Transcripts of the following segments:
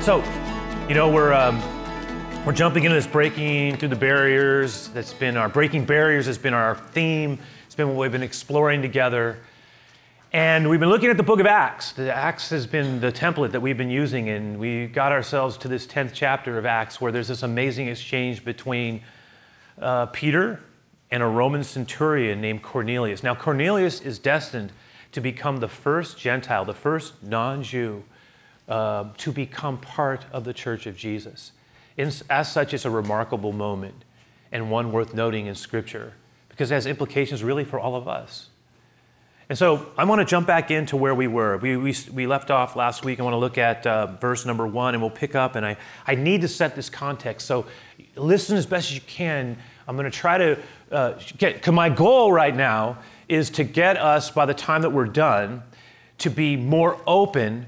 So, you know, we're jumping into this breaking through the barriers. That's been our breaking barriers. It's been our theme. It's been what we've been exploring together. And we've been looking at the book of Acts. The Acts has been the template that we've been using, and we got ourselves to this 10th chapter of Acts where there's this amazing exchange between Peter and a Roman centurion named Cornelius. Now, Cornelius is destined to become the first Gentile, the first non-Jew, to become part of the Church of Jesus. As such, it's a remarkable moment and one worth noting in Scripture because it has implications really for all of us. And so I want to jump back into where we were. We left off last week. I want to look at verse number 1, and we'll pick up. And I need to set this context, so listen as best as you can. I'm going to try to my goal right now is to get us, by the time that we're done, to be more open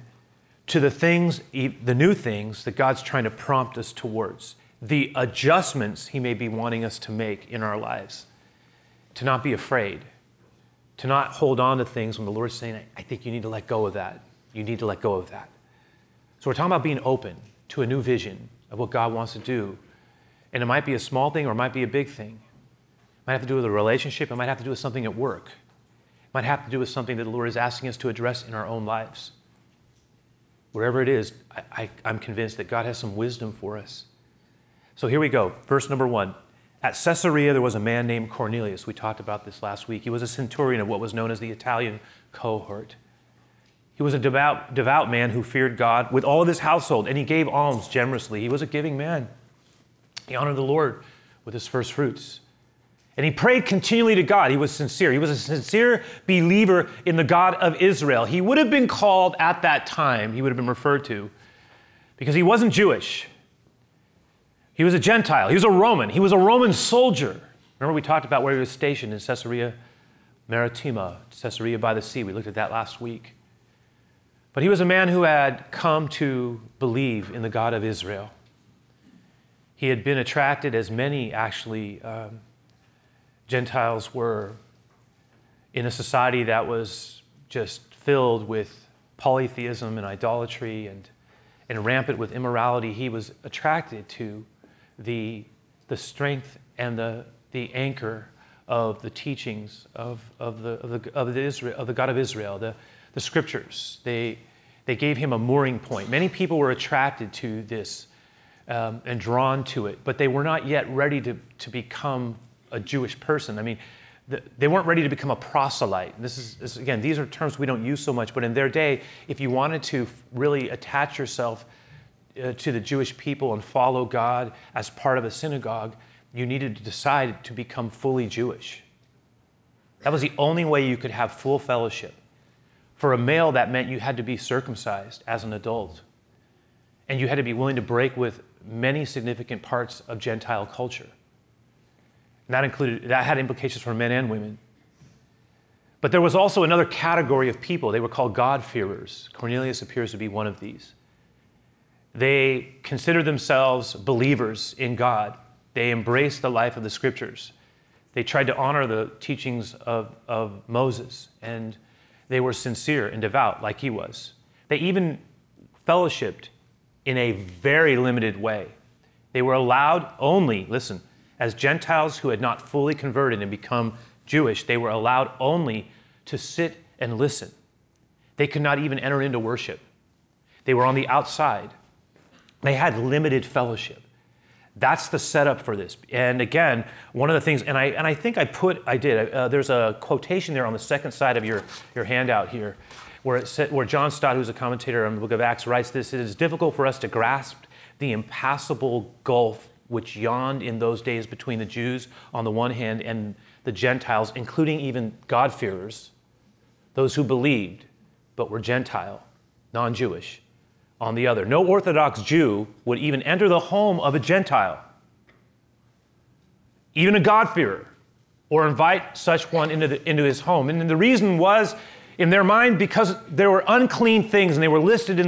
to the new things that God's trying to prompt us towards, the adjustments He may be wanting us to make in our lives, to not be afraid, to not hold on to things when the Lord's saying, I think you need to let go of that. You need to let go of that. So we're talking about being open to a new vision of what God wants to do. And it might be a small thing or it might be a big thing. It might have to do with a relationship. It might have to do with something at work. It might have to do with something that the Lord is asking us to address in our own lives. Wherever it is, I'm convinced that God has some wisdom for us. So here we go. Verse number 1. At Caesarea, there was a man named Cornelius. We talked about this last week. He was a centurion of what was known as the Italian cohort. He was a devout man who feared God with all of his household, and he gave alms generously. He was a giving man. He honored the Lord with his first fruits. And he prayed continually to God. He was sincere. He was a sincere believer in the God of Israel. He would have been called at that time, he would have been referred to, because he wasn't Jewish. He was a Gentile. He was a Roman. He was a Roman soldier. Remember we talked about where he was stationed in Caesarea Maritima, Caesarea by the sea. We looked at that last week. But he was a man who had come to believe in the God of Israel. He had been attracted, as many actually Gentiles were, in a society that was just filled with polytheism and idolatry and rampant with immorality. He was attracted to the strength and the anchor of the teachings of the God of Israel, the Scriptures. They gave him a mooring point. Many people were attracted to this and drawn to it, but they were not yet ready to become a Jewish person. I mean, they weren't ready to become a proselyte. Again, these are terms we don't use so much, but in their day, if you wanted to really attach yourself to the Jewish people and follow God as part of a synagogue, you needed to decide to become fully Jewish. That was the only way you could have full fellowship. For a male, that meant you had to be circumcised as an adult, and you had to be willing to break with many significant parts of Gentile culture. That had implications for men and women. But there was also another category of people. They were called God-fearers. Cornelius appears to be one of these. They considered themselves believers in God. They embraced the life of the Scriptures. They tried to honor the teachings of Moses, and they were sincere and devout like he was. They even fellowshipped in a very limited way. They were allowed only, listen, as Gentiles who had not fully converted and become Jewish, they were allowed only to sit and listen. They could not even enter into worship. They were on the outside. They had limited fellowship. That's the setup for this. And again, one of the things, and I think there's a quotation there on the second side of your handout here, where John Stott, who's a commentator on the book of Acts, writes this: "It is difficult for us to grasp the impassable gulf which yawned in those days between the Jews on the one hand and the Gentiles, including even God-fearers, those who believed but were Gentile, non-Jewish, on the other. No Orthodox Jew would even enter the home of a Gentile, even a God-fearer, or invite such one into his home. And the reason was, in their mind, because there were unclean things, and they were listed in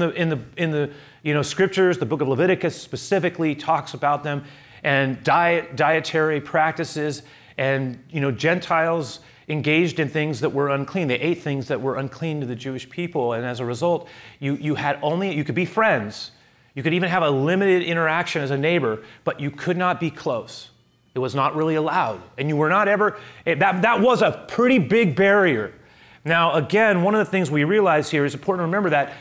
the scriptures. The book of Leviticus specifically talks about them, and dietary practices, and Gentiles engaged in things that were unclean. They ate things that were unclean to the Jewish people, and as a result, you could be friends. You could even have a limited interaction as a neighbor, but you could not be close. It was not really allowed. And you were not ever, that was a pretty big barrier. Now, again, one of the things we realize here is important to remember that,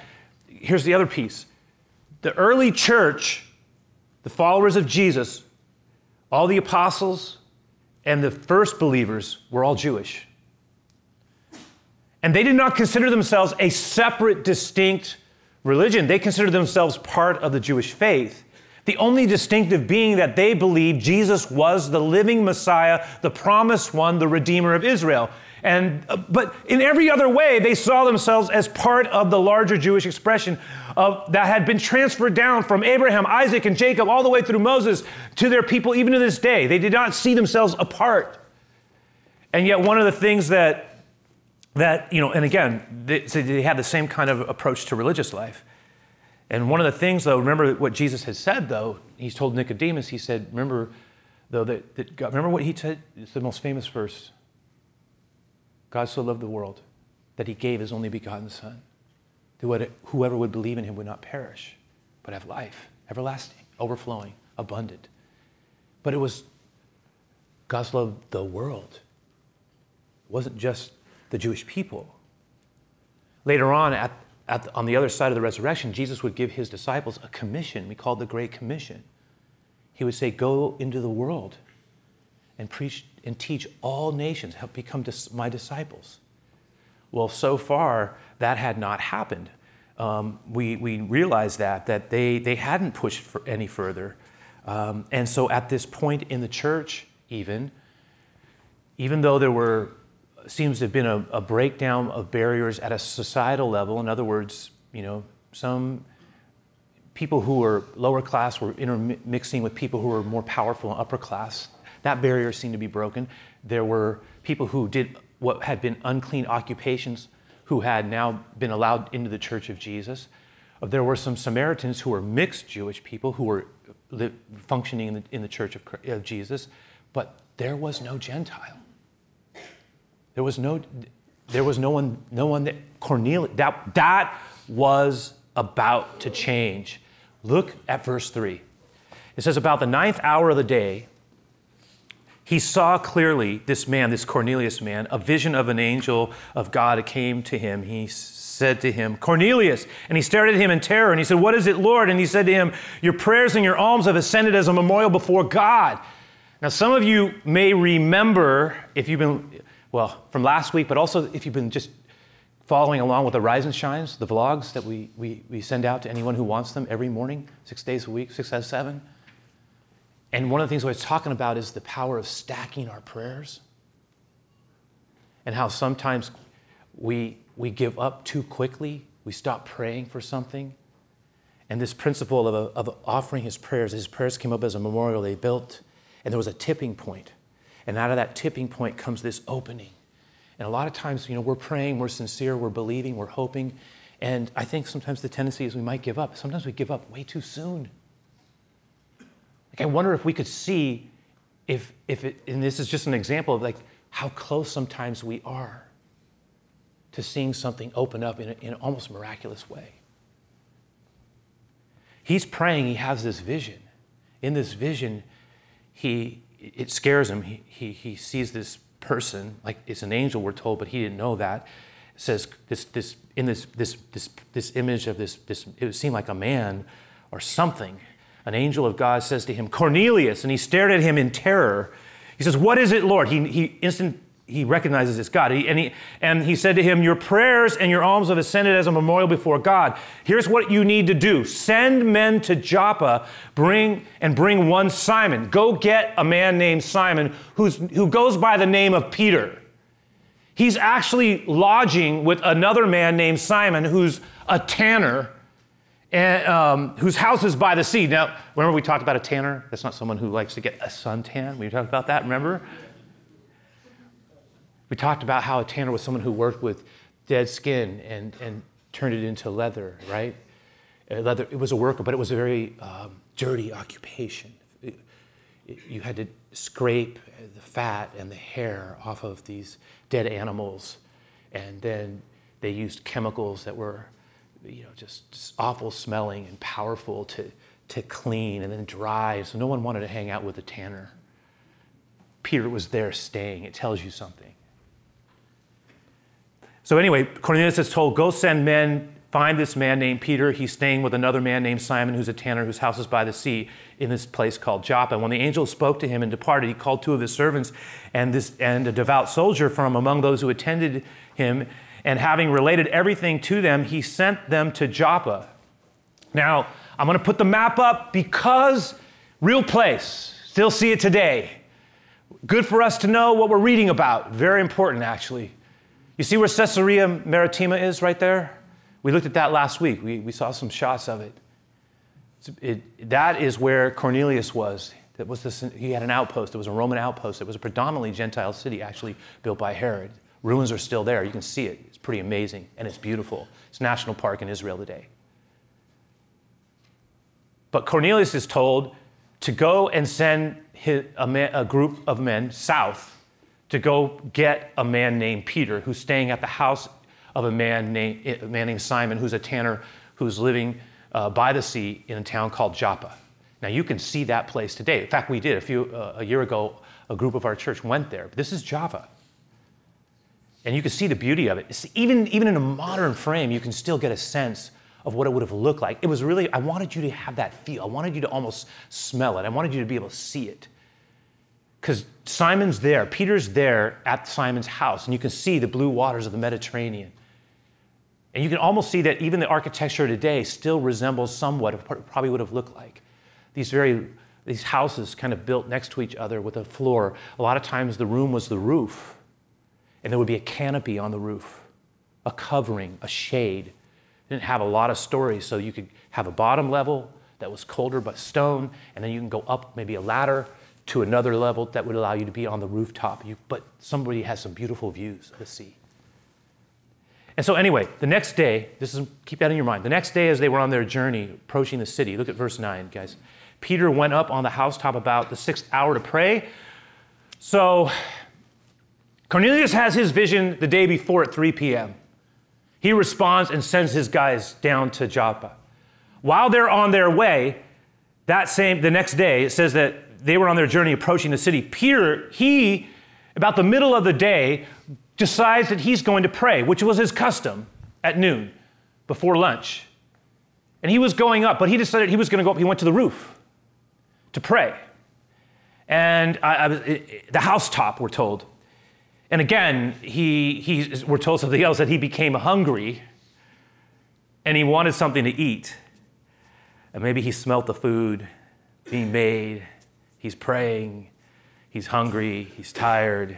here's the other piece. The early church, the followers of Jesus, all the apostles and the first believers were all Jewish. And they did not consider themselves a separate, distinct religion. They considered themselves part of the Jewish faith. The only distinctive being that they believed Jesus was the living Messiah, the promised one, the Redeemer of Israel. But in every other way, they saw themselves as part of the larger Jewish expression that had been transferred down from Abraham, Isaac, and Jacob all the way through Moses to their people even to this day. They did not see themselves apart. And yet one of the things they had the same kind of approach to religious life. And one of the things, though, remember what Jesus had said, though. He's told Nicodemus, he said, remember what he said? It's the most famous verse. God so loved the world that he gave his only begotten Son, that whoever would believe in him would not perish, but have life, everlasting, overflowing, abundant. But it was God so loved the world. It wasn't just the Jewish people. Later on, on the other side of the resurrection, Jesus would give his disciples a commission we call the Great Commission. He would say, go into the world and preach and teach all nations, help become my disciples. Well, so far, that had not happened. We realized that they hadn't pushed for any further. And so at this point in the church, even though there were seems to have been a breakdown of barriers at a societal level. In other words, some people who were lower class were intermixing with people who were more powerful and upper class. That barrier seemed to be broken. There were people who did what had been unclean occupations who had now been allowed into the Church of Jesus. There were some Samaritans who were mixed Jewish people who were functioning in the Church of Jesus, but there was no Gentile. There was no one that Cornelius, that was about to change. Look at verse 3. It says, about the 9th hour of the day, he saw clearly this Cornelius man, a vision of an angel of God came to him. He said to him, Cornelius, and he stared at him in terror. And he said, what is it, Lord? And he said to him, your prayers and your alms have ascended as a memorial before God. Now, some of you may remember, if you've been... well, from last week, but also if you've been just following along with the Rise and Shines, the vlogs that we send out to anyone who wants them every morning, 6 days a week, 6 out of 7. And one of the things we're talking about is the power of stacking our prayers and how sometimes we give up too quickly. We stop praying for something. And this principle of offering his prayers came up as a memorial they built, and there was a tipping point. And out of that tipping point comes this opening. And a lot of times, we're praying, we're sincere, we're believing, we're hoping. And I think sometimes the tendency is we might give up. Sometimes we give up way too soon. Like, I wonder if we could see and this is just an example of how close sometimes we are to seeing something open up in an almost miraculous way. He's praying, he has this vision. In this vision, it scares him. He sees this person, like it's an angel, we're told, but he didn't know that. It says this image of this, it would seem like a man or something. An angel of God says to him, Cornelius, and he stared at him in terror. He says, what is it, Lord? He instant he recognizes it's God. And he said to him, your prayers and your alms have ascended as a memorial before God. Here's what you need to do. Send men to Joppa, bring one Simon. Go get a man named Simon who goes by the name of Peter. He's actually lodging with another man named Simon who's a tanner, and whose house is by the sea. Now, remember we talked about a tanner? That's not someone who likes to get a suntan. We talked about that, remember? We talked about how a tanner was someone who worked with dead skin and turned it into leather, right? Leather. It was a worker, but it was a very dirty occupation. You had to scrape the fat and the hair off of these dead animals, and then they used chemicals that were, just awful smelling and powerful to clean and then dry. So no one wanted to hang out with a tanner. Peter was there staying. It tells you something. So anyway, Cornelius is told, go send men, find this man named Peter. He's staying with another man named Simon, who's a tanner, whose house is by the sea, in this place called Joppa. And when the angel spoke to him and departed, he called two of his servants and a devout soldier from among those who attended him. And having related everything to them, he sent them to Joppa. Now, I'm going to put the map up because real place. Still see it today. Good for us to know what we're reading about. Very important, actually. You see where Caesarea Maritima is right there? We looked at that last week. We saw some shots of it. That is where Cornelius was. He had an outpost. It was a Roman outpost. It was a predominantly Gentile city, actually built by Herod. Ruins are still there. You can see it. It's pretty amazing, and it's beautiful. It's a national park in Israel today. But Cornelius is told to go and send a group of men south to go get a man named Peter, who's staying at the house of a man named Simon, who's a tanner, who's living by the sea in a town called Joppa. Now, you can see that place today. In fact, we did. A year ago, a group of our church went there. But this is Joppa. And you can see the beauty of it. It's even in a modern frame, you can still get a sense of what it would have looked like. It was really, I wanted you to have that feel. I wanted you to almost smell it. I wanted you to be able to see it. Because Simon's there, Peter's there at Simon's house, and you can see the blue waters of the Mediterranean. And you can almost see that even the architecture today still resembles somewhat of what probably would have looked like. These houses kind of built next to each other with a floor. A lot of times the room was the roof, and there would be a canopy on the roof, a covering, a shade. It didn't have a lot of stories, so you could have a bottom level that was colder but stone, and then you can go up maybe a ladder to another level that would allow you to be on the rooftop. But somebody has some beautiful views of the sea. And so anyway, the next day, keep that in your mind. The next day as they were on their journey, approaching the city, look at verse 9, guys. Peter went up on the housetop about the sixth hour to pray. So Cornelius has his vision the day before at 3 p.m. He responds and sends his guys down to Joppa. While they're on their way, the next day, it says that they were on their journey approaching the city. Peter, about the middle of the day, decides that he's going to pray, which was his custom at noon, before lunch. And he was going up, but he decided he was going to go up. He went to the roof to pray. And the housetop, we're told. And again, we're told something else, that he became hungry and he wanted something to eat. And maybe he smelt the food being made. He's praying, he's hungry, he's tired.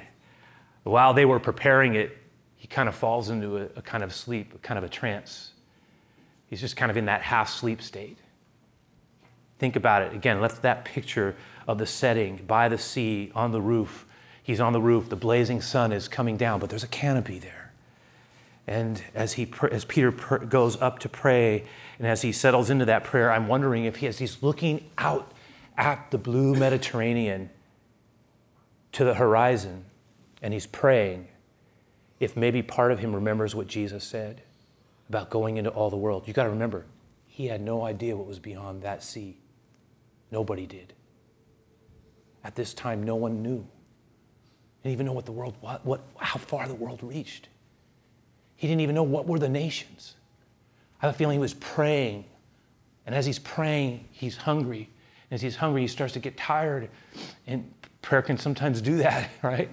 While they were preparing it, he kind of falls into a kind of sleep, a kind of a trance. He's just kind of in that half-sleep state. Think about it. Again, let's that picture of the setting by the sea, on the roof. He's on the roof, the blazing sun is coming down, but there's a canopy there. And as Peter goes up to pray, and as he settles into that prayer, I'm wondering if he's looking out at the blue Mediterranean to the horizon, and he's praying if maybe part of him remembers what Jesus said about going into all the world. You got to remember, he had no idea what was beyond that sea. Nobody did. At this time, no one knew. He didn't even know what the world was, how far the world reached. He didn't even know what were the nations. I have a feeling he was praying, and as he's praying, he's hungry. As he's hungry, he starts to get tired, and prayer can sometimes do that, right?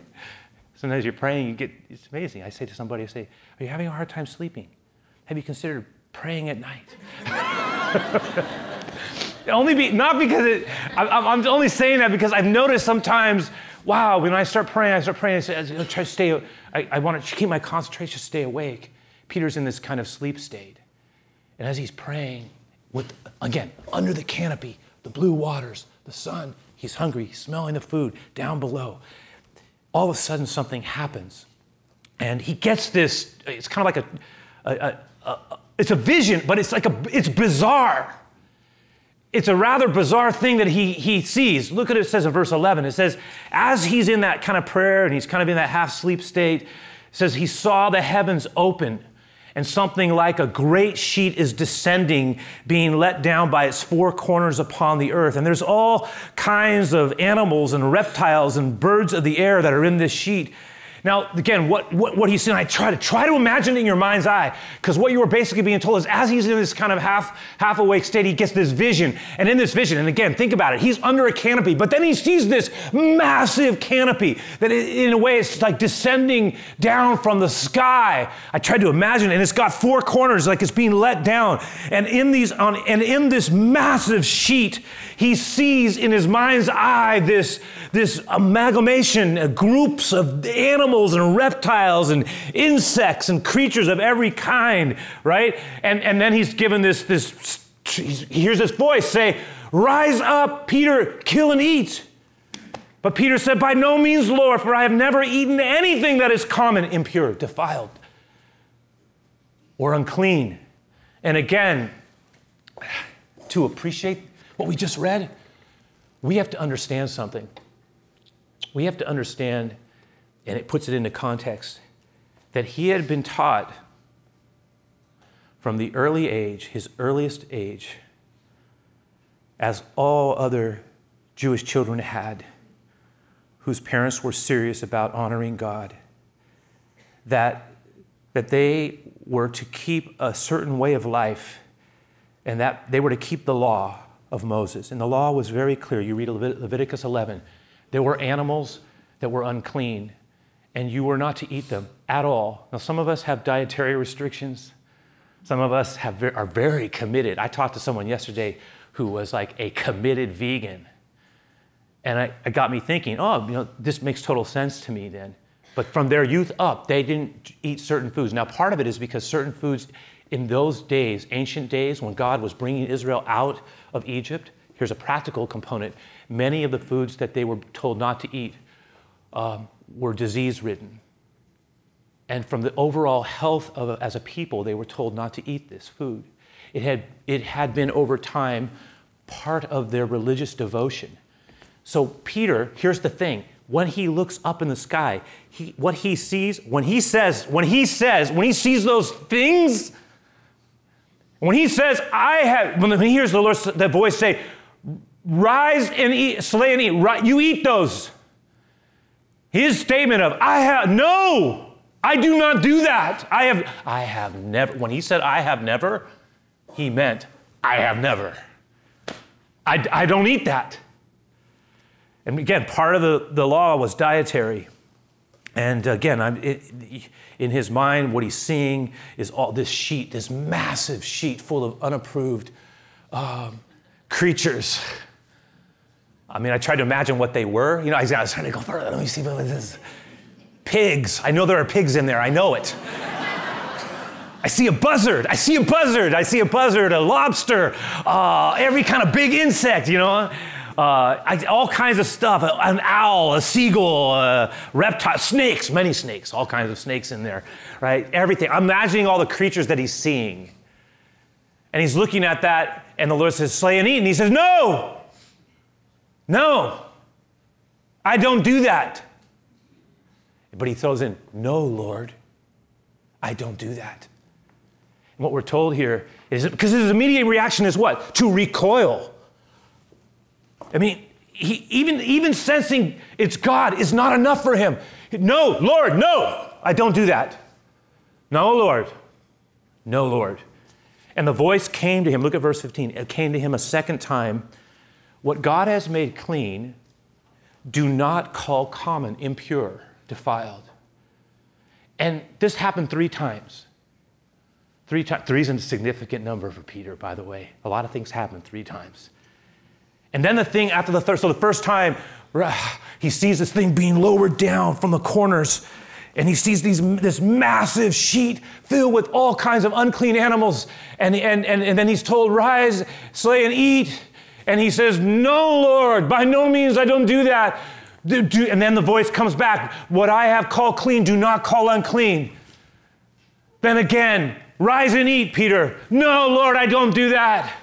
Sometimes you're praying, it's amazing. I say to somebody, are you having a hard time sleeping? Have you considered praying at night? I'm only saying that because I've noticed sometimes, wow, when I start praying, I want to keep my concentration, stay awake. Peter's in this kind of sleep state. And as he's praying, under the canopy, the blue waters, the sun, he's hungry, he's smelling the food down below. All of a sudden, something happens. And he gets this, it's kind of like it's a vision, but it's bizarre. It's a rather bizarre thing that he sees. Look at it says in verse 11. It says, as he's in that kind of prayer and he's kind of in that half-sleep state, it says he saw the heavens open and something like a great sheet is descending, being let down by its four corners upon the earth. And there's all kinds of animals and reptiles and birds of the air that are in this sheet. Now, again, what he's saying, try to imagine it in your mind's eye, because what you were basically being told is as he's in this kind of half-awake state, he gets this vision, and in this vision, and again, think about it, he's under a canopy, but then he sees this massive canopy that in a way it's like descending down from the sky. I tried to imagine it, and it's got four corners, like it's being let down, and in this massive sheet, he sees in his mind's eye this amalgamation, groups of animals, and reptiles and insects and creatures of every kind, right? And then he's given this. He hears this voice say, "Rise up, Peter, kill and eat." But Peter said, "By no means, Lord, for I have never eaten anything that is common, impure, defiled, or unclean." And again, to appreciate what we just read, we have to understand something. We have to understand, and it puts it into context, that he had been taught from the early age, his earliest age, as all other Jewish children had, whose parents were serious about honoring God, that they were to keep a certain way of life, and that they were to keep the law of Moses. And the law was very clear. You read Leviticus 11. There were animals that were unclean, and you were not to eat them at all. Now, some of us have dietary restrictions. Some of us are very committed. I talked to someone yesterday who was like a committed vegan. And it got me thinking, this makes total sense to me then. But from their youth up, they didn't eat certain foods. Now, part of it is because certain foods in those days, ancient days, when God was bringing Israel out of Egypt, here's a practical component. Many of the foods that they were told not to eat were disease-ridden. And from the overall health as a people, they were told not to eat this food. It had been over time part of their religious devotion. So Peter, here's the thing, when he looks up in the sky, what he sees, when he sees those things, when he hears the voice say, "Rise and eat, slay and eat, you eat those." His statement of, I do not do that. I have never, when he said, "I have never," he meant, I have never. I don't eat that. And again, part of the law was dietary. And again, in his mind, what he's seeing is all this sheet, this massive sheet full of unapproved creatures. I mean, I tried to imagine what they were. I was trying to go further. Let me see what it is. Pigs. I know there are pigs in there. I know it. I see a buzzard, a lobster, every kind of big insect, all kinds of stuff. An owl, a seagull, a reptile, snakes, many snakes, all kinds of snakes in there, right? Everything. I'm imagining all the creatures that he's seeing. And he's looking at that, and the Lord says, "Slay and eat." And he says, "No. No, I don't do that." But he throws in, "No, Lord, I don't do that." And what we're told here is, because his immediate reaction is what? To recoil. I mean, he even sensing it's God is not enough for him. "No, Lord, no, I don't do that. No, Lord, no, Lord." And the voice came to him. Look at verse 15. It came to him a second time. "What God has made clean, do not call common, impure, defiled." And this happened three times. Three is a significant number for Peter, by the way. A lot of things happen three times. And then the thing after the third, so the first time, he sees this thing being lowered down from the corners, and he sees this massive sheet filled with all kinds of unclean animals. And then he's told, rise, slay, and eat. And he says, no, Lord, by no means I don't do that. And then the voice comes back, what I have called clean, do not call unclean. Then again, rise and eat, Peter. No, Lord, I don't do that.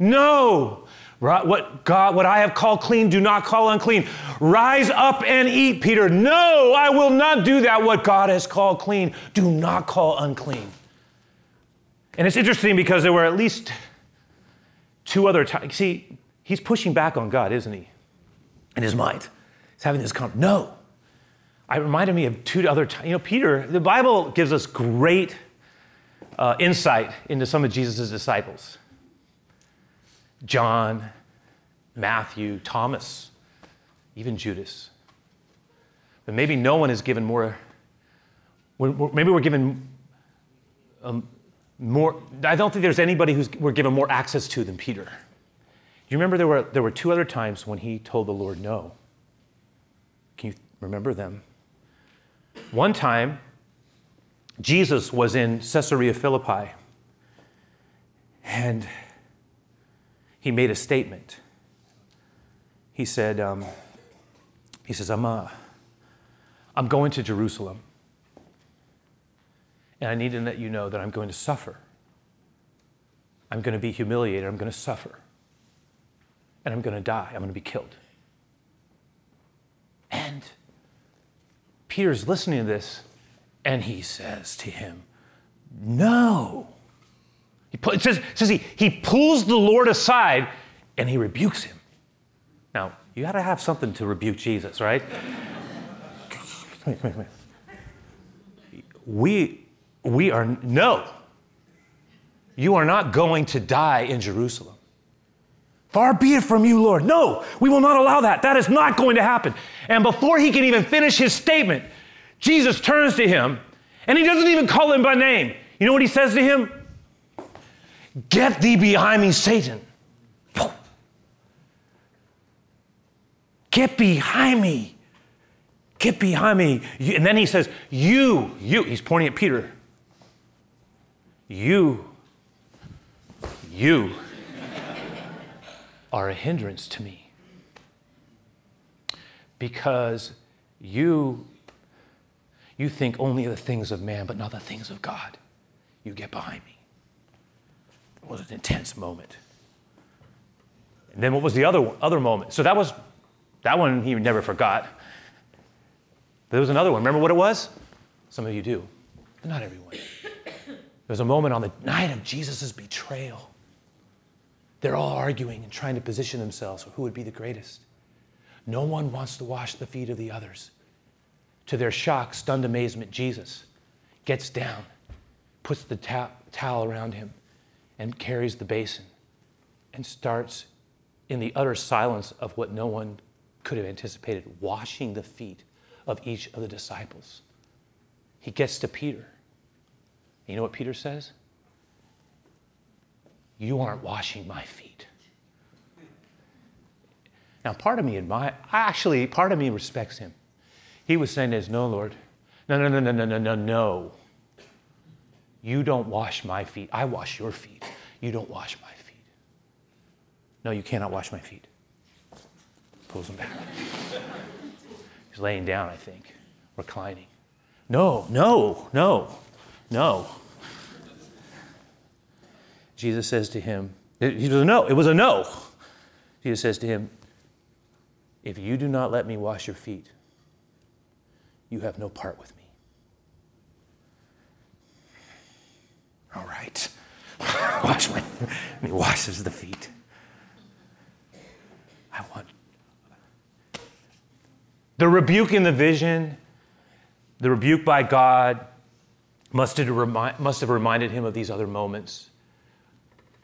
No. What I have called clean, do not call unclean. Rise up and eat, Peter. No, I will not do that. What God has called clean, do not call unclean. And it's interesting because there were at least two other times. See, he's pushing back on God, isn't he? In his mind. He's having this conversation. No. It reminded me of two other times. You know, Peter, the Bible gives us great insight into some of Jesus' disciples. John, Matthew, Thomas, even Judas. But maybe no one is given more, maybe we're given more, I don't think there's anybody we're given more access to than Peter. You remember there were two other times when he told the Lord no. Can you remember them? One time, Jesus was in Caesarea Philippi, and he made a statement. He said, I'm going to Jerusalem, and I need to let you know that I'm going to suffer. I'm going to be humiliated. I'm going to suffer, and I'm going to die. I'm going to be killed. And Peter's listening to this, and he says to him, no. It says he pulls the Lord aside, and he rebukes him. Now, you got to have something to rebuke Jesus, right? Wait. We are, no. You are not going to die in Jerusalem. Far be it from you, Lord. No, we will not allow that. That is not going to happen. And before he can even finish his statement, Jesus turns to him, and he doesn't even call him by name. You know what he says to him? Get thee behind me, Satan. Get behind me. Get behind me. And then he says, you. He's pointing at Peter. You are a hindrance to me. Because you think only of the things of man, but not the things of God. You get behind me. It was an intense moment. And then what was the other moment? So that one he never forgot. There was another one. Remember what it was? Some of you do, but not everyone. There was a moment on the night of Jesus' betrayal. They're all arguing and trying to position themselves for who would be the greatest. No one wants to wash the feet of the others. To their shock, stunned amazement, Jesus gets down, puts the towel around him, and carries the basin and starts, in the utter silence of what no one could have anticipated, washing the feet of each of the disciples. He gets to Peter. You know what Peter says? You aren't washing my feet. Now, part of me respects him. He was saying this, no, Lord. No. You don't wash my feet. I wash your feet. You don't wash my feet. No, you cannot wash my feet. Pulls him back. He's laying down, I think, reclining. No. Jesus says to him, it was a no. Jesus says to him, if you do not let me wash your feet, you have no part with me. All right, and he washes the feet. The rebuke in the vision, the rebuke by God must have reminded him of these other moments.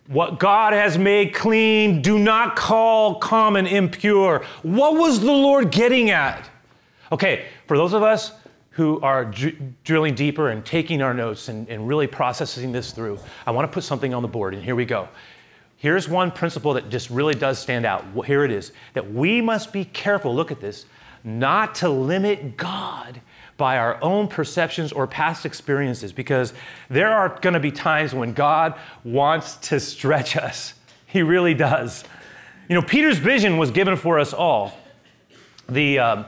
What God has made clean, do not call common impure. What was the Lord getting at? Okay, for those of us who are drilling deeper and taking our notes and really processing this through, I want to put something on the board, and here we go. Here's one principle that just really does stand out. Here it is, that we must be careful, look at this, not to limit God by our own perceptions or past experiences, because there are going to be times when God wants to stretch us. He really does. You know, Peter's vision was given for us all. The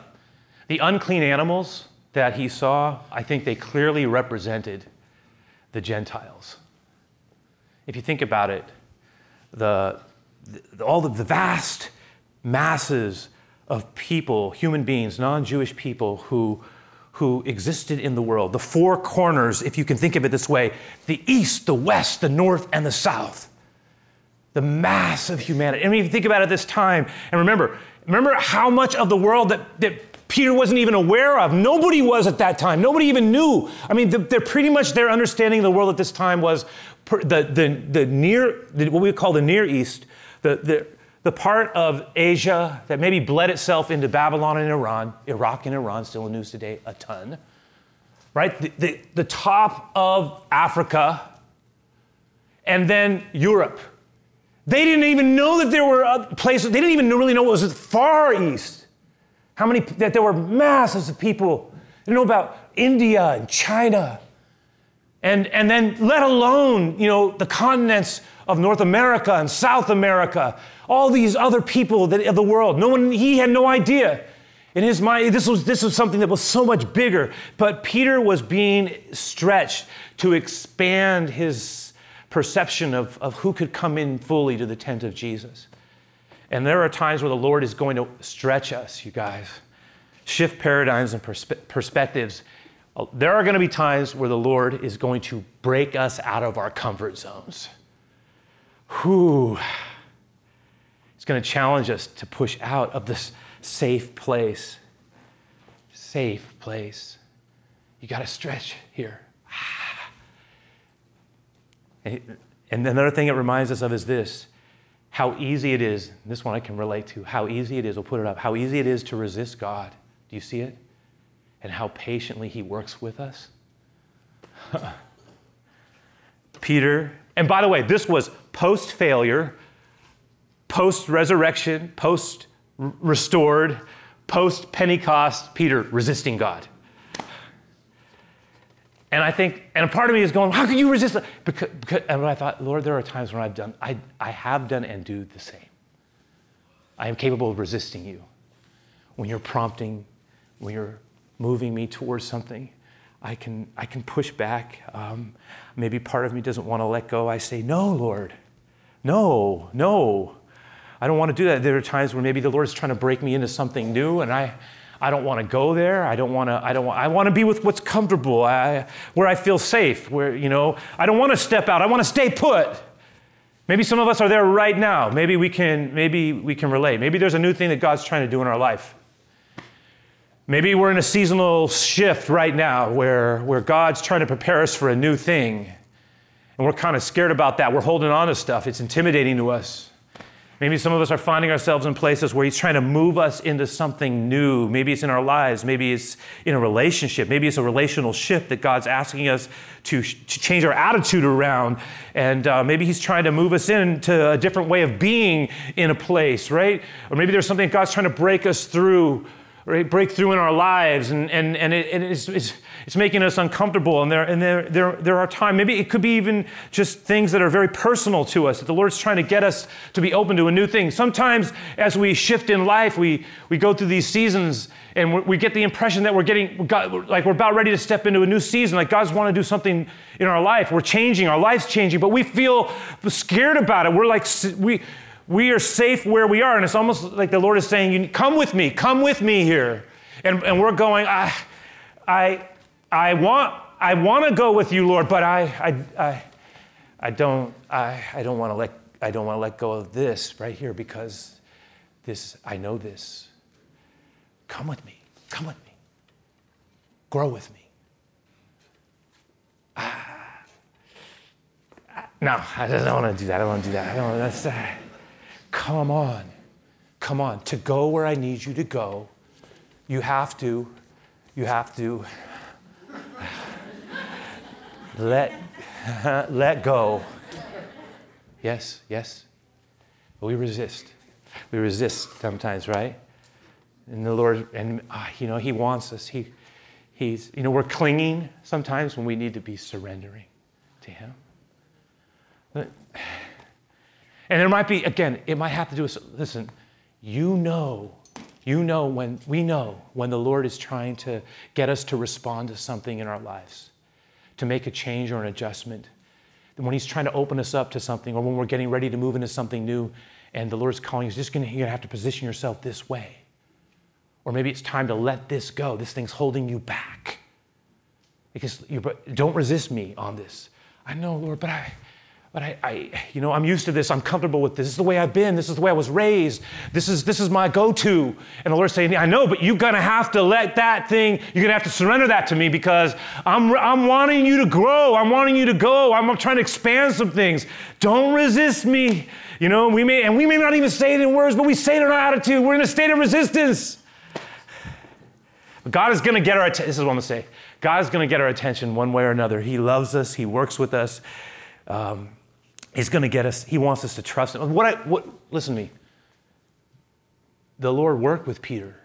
unclean animals that he saw, I think they clearly represented the Gentiles. If you think about it, all of the vast masses of people, human beings, non-Jewish people who existed in the world, the four corners, if you can think of it this way, the east, the west, the north, and the south, the mass of humanity. I mean, if you think about it this time, and remember how much of the world that Peter wasn't even aware of. Nobody was at that time. Nobody even knew. I mean, they're pretty much their understanding of the world at this time was what we call the Near East, the part of Asia that maybe bled itself into Babylon and Iran, Iraq and Iran, still in the news today, a ton, right? The top of Africa, and then Europe. They didn't even know that there were other places. They didn't even really know it was the Far East. That there were masses of people. They didn't know about India and China. And then let alone, the continents of North America and South America, all these other people of the world. He had no idea. In his mind, this was something that was so much bigger. But Peter was being stretched to expand his perception of who could come in fully to the tent of Jesus. And there are times where the Lord is going to stretch us, you guys. Shift paradigms and perspectives. There are going to be times where the Lord is going to break us out of our comfort zones. It's going to challenge us to push out of this safe place. Safe place. You got to stretch here. And another thing it reminds us of is this. How easy it is, this one I can relate to, how easy it is, we'll put it up, how easy it is to resist God. Do you see it? And how patiently he works with us. Peter, and by the way, this was post-failure, post-resurrection, post-restored, post-Pentecost, Peter resisting God. And I think, and a part of me is going, how could you resist? And I thought, Lord, there are times when I have done and do the same. I am capable of resisting you. When you're prompting, when you're moving me towards something, I can push back. Maybe part of me doesn't want to let go. I say, no, Lord, no. I don't want to do that. There are times where maybe the Lord is trying to break me into something new, and I don't want to go there. I want to be with what's comfortable, where I feel safe, where, I don't want to step out. I want to stay put. Maybe some of us are there right now. Maybe we can relate. Maybe there's a new thing that God's trying to do in our life. Maybe we're in a seasonal shift right now where God's trying to prepare us for a new thing. And we're kind of scared about that. We're holding on to stuff. It's intimidating to us. Maybe some of us are finding ourselves in places where he's trying to move us into something new. Maybe it's in our lives. Maybe it's in a relationship. Maybe it's a relational shift that God's asking us to change our attitude around. And maybe he's trying to move us into a different way of being in a place, right? Or maybe there's something God's trying to break us through, right? Break through in our lives. And it's making us uncomfortable. And there are times, maybe it could be even just things that are very personal to us, that the Lord's trying to get us to be open to a new thing. Sometimes as we shift in life, we go through these seasons and we get the impression that we're about ready to step into a new season, like God's wanting to do something in our life. We're changing, our life's changing, but we feel scared about it. We're like, we are safe where we are. And it's almost like the Lord is saying, come with me here. And we're going, I want to go with you, Lord, but I don't want to let go of this right here, because this, I know this. Come with me. Grow with me. No, I don't want to do that. Come on, to go where I need you to go, you have to Let go. Yes, yes. But we resist. We resist sometimes, right? And the Lord, and He wants us. He's, we're clinging sometimes when we need to be surrendering to Him. And there might be, again, it might have to do with, listen, we know when the Lord is trying to get us to respond to something in our lives, to make a change or an adjustment, when He's trying to open us up to something, or when we're getting ready to move into something new, and the Lord's calling us, you're gonna have to position yourself this way. Or maybe it's time to let this go. This thing's holding you back. Because don't resist me on this. I know, Lord, but I'm used to this. I'm comfortable with this. This is the way I've been. This is the way I was raised. This is my go-to. And the Lord's saying, I know, but you're going to have to let that thing, you're going to have to surrender that to me, because I'm wanting you to grow. I'm wanting you to go. I'm trying to expand some things. Don't resist me. We may not even say it in words, but we say it in our attitude. We're in a state of resistance. But God is going to get our attention. This is what I'm going to say. God is going to get our attention one way or another. He loves us. He works with us. He's going to get us. He wants us to trust Him. Listen to me. The Lord worked with Peter.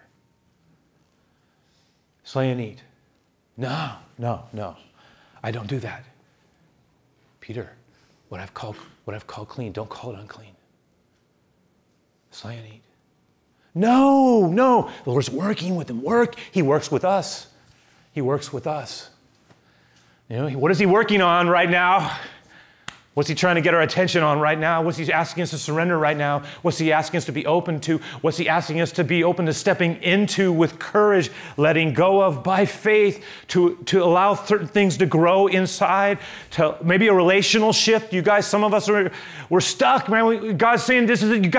Slay and eat. No. I don't do that. Peter, what I've called clean, don't call it unclean. Slay and eat. No. The Lord's working with him. He works with us. He works with us. What is He working on right now? What's He trying to get our attention on right now? What's He asking us to surrender right now? What's He asking us to be open to? What's He asking us to be open to stepping into with courage, letting go of by faith, to allow certain things to grow inside, to maybe a relational shift. You guys, some of us we're stuck, man. God's saying, this is it. You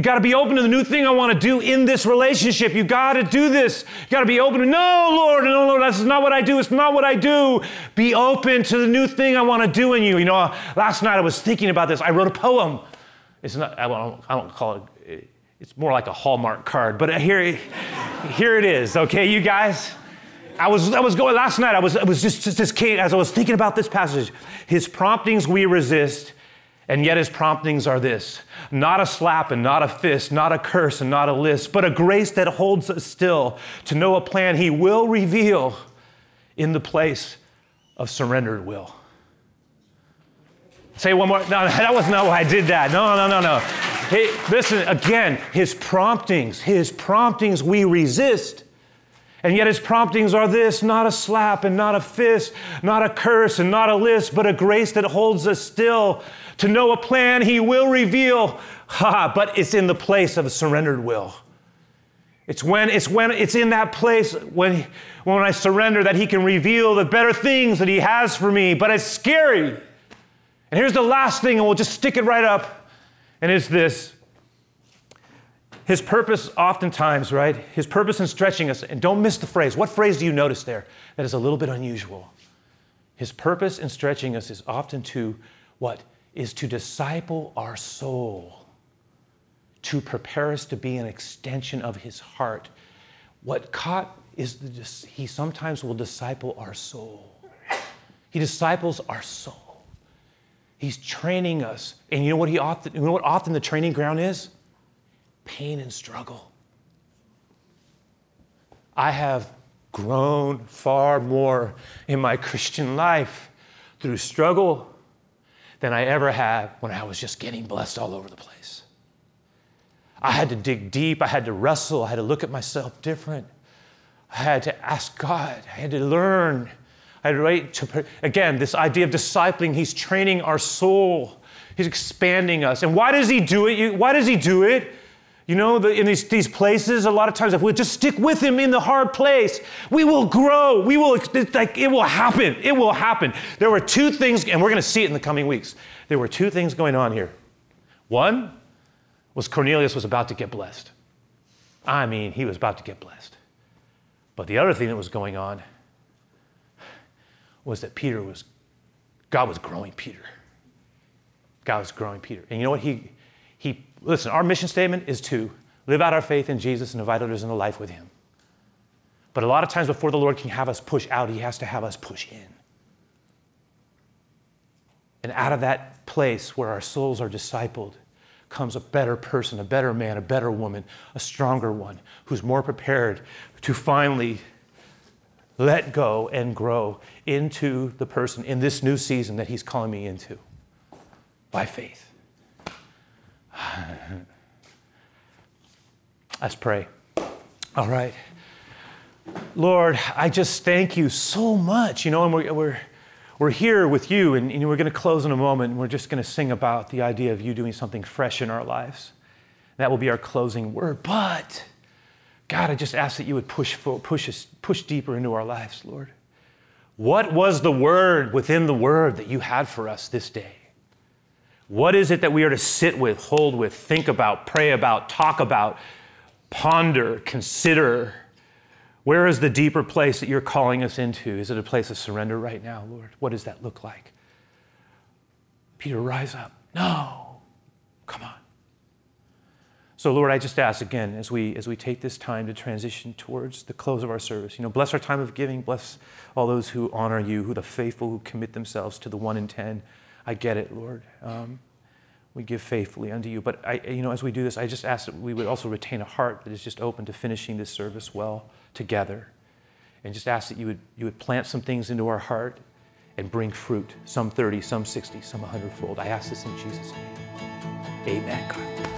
gotta be open to the new thing I want to do in this relationship. You gotta do this. You gotta be open to, no Lord, that's not what I do. It's not what I do. Be open to the new thing I want to do in you. Last night I was thinking about this. I wrote a poem. It's not. I don't call it. It's more like a Hallmark card. But here it is. Okay, you guys. I was going last night. I was thinking about this passage. His promptings we resist, and yet His promptings are this: not a slap and not a fist, not a curse and not a list, but a grace that holds us still to know a plan He will reveal in the place of surrendered will. Say one more. No, that was not why I did that. No. Hey, listen, again, His promptings we resist. And yet His promptings are this: not a slap and not a fist, not a curse and not a list, but a grace that holds us still to know a plan He will reveal. But it's in the place of a surrendered will. It's when it's in that place when I surrender that He can reveal the better things that He has for me. But it's scary. And here's the last thing, and we'll just stick it right up, and it's this. His purpose oftentimes, right? His purpose in stretching us, and don't miss the phrase. What phrase do you notice there that is a little bit unusual? His purpose in stretching us is often to what? Is to disciple our soul, to prepare us to be an extension of His heart. What caught is He sometimes will disciple our soul. He disciples our soul. He's training us. And you know what often the training ground is? Pain and struggle. I have grown far more in my Christian life through struggle than I ever have when I was just getting blessed all over the place. I had to dig deep. I had to wrestle. I had to look at myself different. I had to ask God. I had to learn. Again, this idea of discipling, He's training our soul. He's expanding us. And why does He do it? Why does He do it? In these places, a lot of times, if we just stick with Him in the hard place, we will grow. It will happen. It will happen. There were two things, and we're going to see it in the coming weeks. There were two things going on here. One was Cornelius was about to get blessed. I mean, he was about to get blessed. But the other thing that was going on was that God was growing Peter. And you know what? Listen, our mission statement is to live out our faith in Jesus and invite others into life with Him. But a lot of times before the Lord can have us push out, He has to have us push in. And out of that place where our souls are discipled comes a better person, a better man, a better woman, a stronger one who's more prepared to finally let go and grow into the person in this new season that he's calling me into by faith. Let's pray. All right. Lord, I just thank you so much, and we're here with you, and we're going to close in a moment, and we're just going to sing about the idea of you doing something fresh in our lives. That will be our closing word. But God, I just ask that you would push deeper into our lives, Lord. What was the word within the word that you had for us this day? What is it that we are to sit with, hold with, think about, pray about, talk about, ponder, consider? Where is the deeper place that you're calling us into? Is it a place of surrender right now, Lord? What does that look like? Peter, rise up. No. Come on. So, Lord, I just ask again, as we take this time to transition towards the close of our service, bless our time of giving, bless all those who honor you, who the faithful, who commit themselves to the 1 in 10. I get it, Lord. We give faithfully unto you. But, as we do this, I just ask that we would also retain a heart that is just open to finishing this service well together, and just ask that you would plant some things into our heart and bring fruit, some 30, some 60, some 100-fold. I ask this in Jesus' name. Amen, God.